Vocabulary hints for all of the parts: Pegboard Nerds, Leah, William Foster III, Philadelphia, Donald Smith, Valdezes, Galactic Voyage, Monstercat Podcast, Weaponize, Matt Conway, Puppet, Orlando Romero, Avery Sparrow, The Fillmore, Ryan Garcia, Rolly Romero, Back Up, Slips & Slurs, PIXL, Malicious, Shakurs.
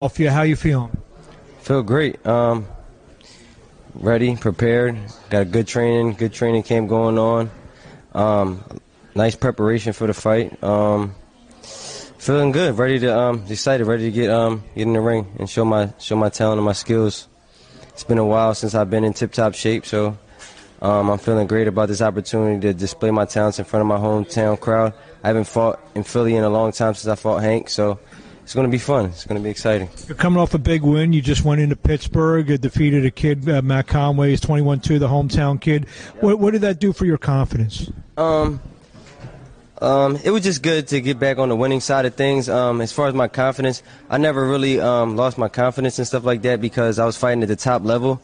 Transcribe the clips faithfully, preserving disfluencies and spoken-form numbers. Philadelphia, how you feeling? Feel great. Um, ready, prepared. Got a good training, good training camp going on. Um, nice preparation for the fight. Um, feeling good. Ready to, um, excited. Ready to get, um, get in the ring and show my, show my talent and my skills. It's been a while since I've been in tip-top shape, so um, I'm feeling great about this opportunity to display my talents in front of my hometown crowd. I haven't fought in Philly in a long time since I fought Hank, so. It's going to be fun. It's going to be exciting. You're coming off a big win. You just went into Pittsburgh, defeated a kid, uh, Matt Conway, is twenty-one two, the hometown kid. Yep. What, what did that do for your confidence? Um, um, it was just good to get back on the winning side of things. Um, as far as my confidence, I never really um, lost my confidence and stuff like that because I was fighting at the top level,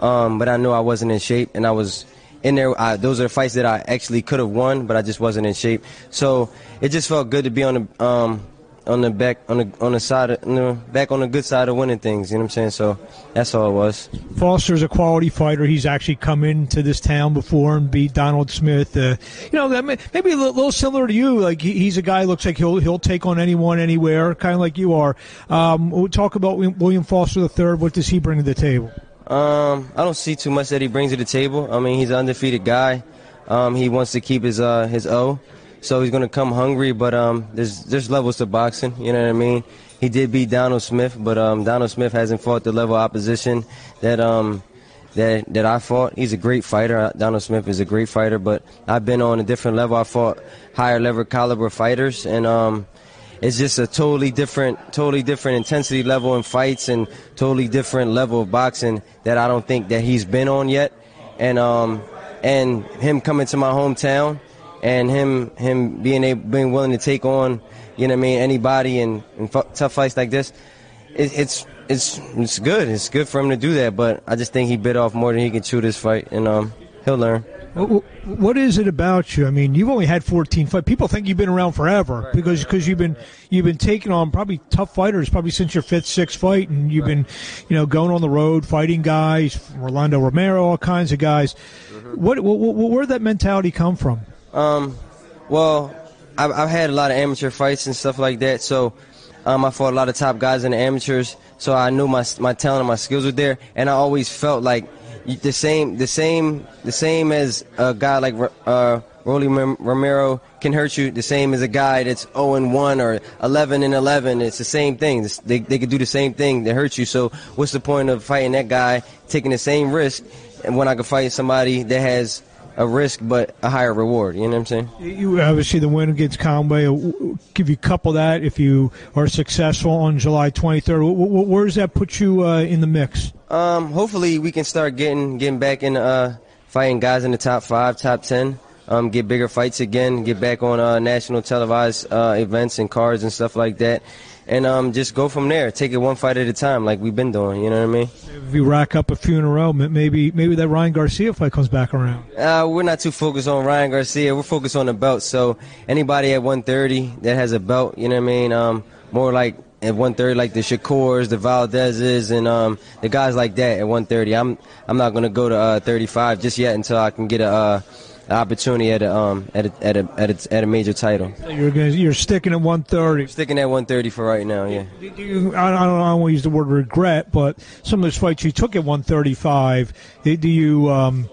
um, but I knew I wasn't in shape, and I was in there. I, those are fights that I actually could have won, but I just wasn't in shape. So it just felt good to be on the um, – on the back on the on the side of, you know, back on the good side of winning things, you know what I'm saying? So that's all it was. Foster's a quality fighter. He's actually come into this town before and beat Donald Smith. Uh, you know, that may, maybe a little similar to you. Like he, he's a guy who looks like he'll he'll take on anyone, anywhere, kind of like you are. Um, we'll talk about William Foster the third. What does he bring to the table? Um, I don't see too much that he brings to the table. I mean, he's an undefeated guy. Um, he wants to keep his uh, his O. So he's going to come hungry, but um, there's there's levels to boxing, you know what I mean? He did beat Donald Smith, but um, Donald Smith hasn't fought the level of opposition that um that that I fought. He's a great fighter. Donald Smith is a great fighter, but I've been on a different level. I fought higher level caliber fighters, and um, it's just a totally different, totally different intensity level in fights and totally different level of boxing that I don't think that he's been on yet. And um, and him coming to my hometown. And him, him being able, being willing to take on, you know what I mean, anybody in, in tough fights like this, it, it's it's it's good. It's good for him to do that. But I just think he bit off more than he could chew this fight, and um, he'll learn. What is it about you? I mean, you've only had fourteen fights. People think you've been around forever right, because right, cause you've been right. you've been taking on probably tough fighters probably since your fifth, sixth fight, and you've right. been, you know, going on the road fighting guys, Orlando Romero, all kinds of guys. Mm-hmm. What, what, what where did that mentality come from? Um, well, I've, I've had a lot of amateur fights and stuff like that, so um, I fought a lot of top guys in the amateurs, so I knew my my talent and my skills were there, and I always felt like the same the same the same as a guy like uh, Rolly Romero can hurt you, the same as a guy that's oh and one or eleven and eleven. It's the same thing. They they could do the same thing that hurt you. So what's the point of fighting that guy, taking the same risk, and when I could fight somebody that has a risk but a higher reward, you know what I'm saying? You obviously, the win against Conway, if you couple that, if you are successful on July twenty-third, where does that put you uh, in the mix? Um, hopefully we can start getting getting back in uh, fighting guys in the top five, top ten, um, get bigger fights again, get back on uh, national televised uh, events and cards and stuff like that. And um, just go from there. Take it one fight at a time, like we've been doing. You know what I mean? If we rack up a few in a row, maybe maybe that Ryan Garcia fight comes back around. Uh, we're not too focused on Ryan Garcia. We're focused on the belt. So anybody at one thirty that has a belt, you know what I mean? Um, more like at one thirty, like the Shakurs, the Valdezes, and um, the guys like that at one thirty. I'm I'm not gonna go to uh, thirty-five just yet until I can get a. Uh, opportunity at a um at a at a at a, at a major title. So you're gonna, you're sticking at one thirty. I'm sticking at one thirty for right now. Yeah. Do, do you, I don't I don't want to use the word regret, but some of those fights you took at one thirty-five. Do you um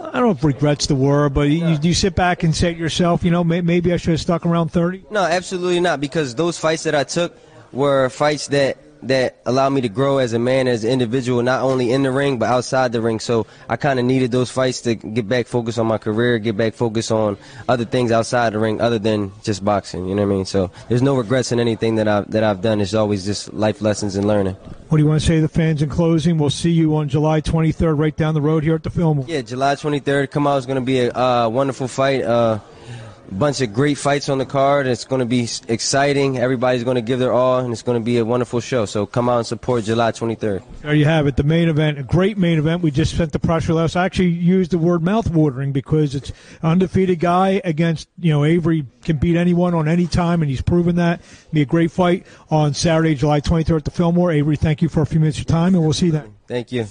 I don't know if regrets the word, but no. you, you sit back and say to yourself, you know, may, maybe I should have stuck around thirty. No, absolutely not, because those fights that I took were fights that. that allowed me to grow as a man, as an individual, not only in the ring, but outside the ring. So I kind of needed those fights to get back focused on my career, get back focused on other things outside the ring other than just boxing, you know what I mean? So there's no regrets in anything that I've, that I've done. It's always just life lessons and learning. What do you want to say to the fans in closing? We'll see you on July twenty-third right down the road here at the Fillmore. Yeah, July twenty-third. Come out. It's going to be a uh, wonderful fight. Uh, bunch of great fights on the card. It's going to be exciting. Everybody's going to give their all, and it's going to be a wonderful show. So come out and support July twenty-third. There you have it, the main event, a great main event. We just spent the press release. I actually used the word mouthwatering because it's undefeated guy against, you know, Avery can beat anyone on any time, and he's proven that. It'll be a great fight on Saturday, July twenty-third at the Fillmore. Avery, thank you for a few minutes of your time, and we'll see you then. Thank you.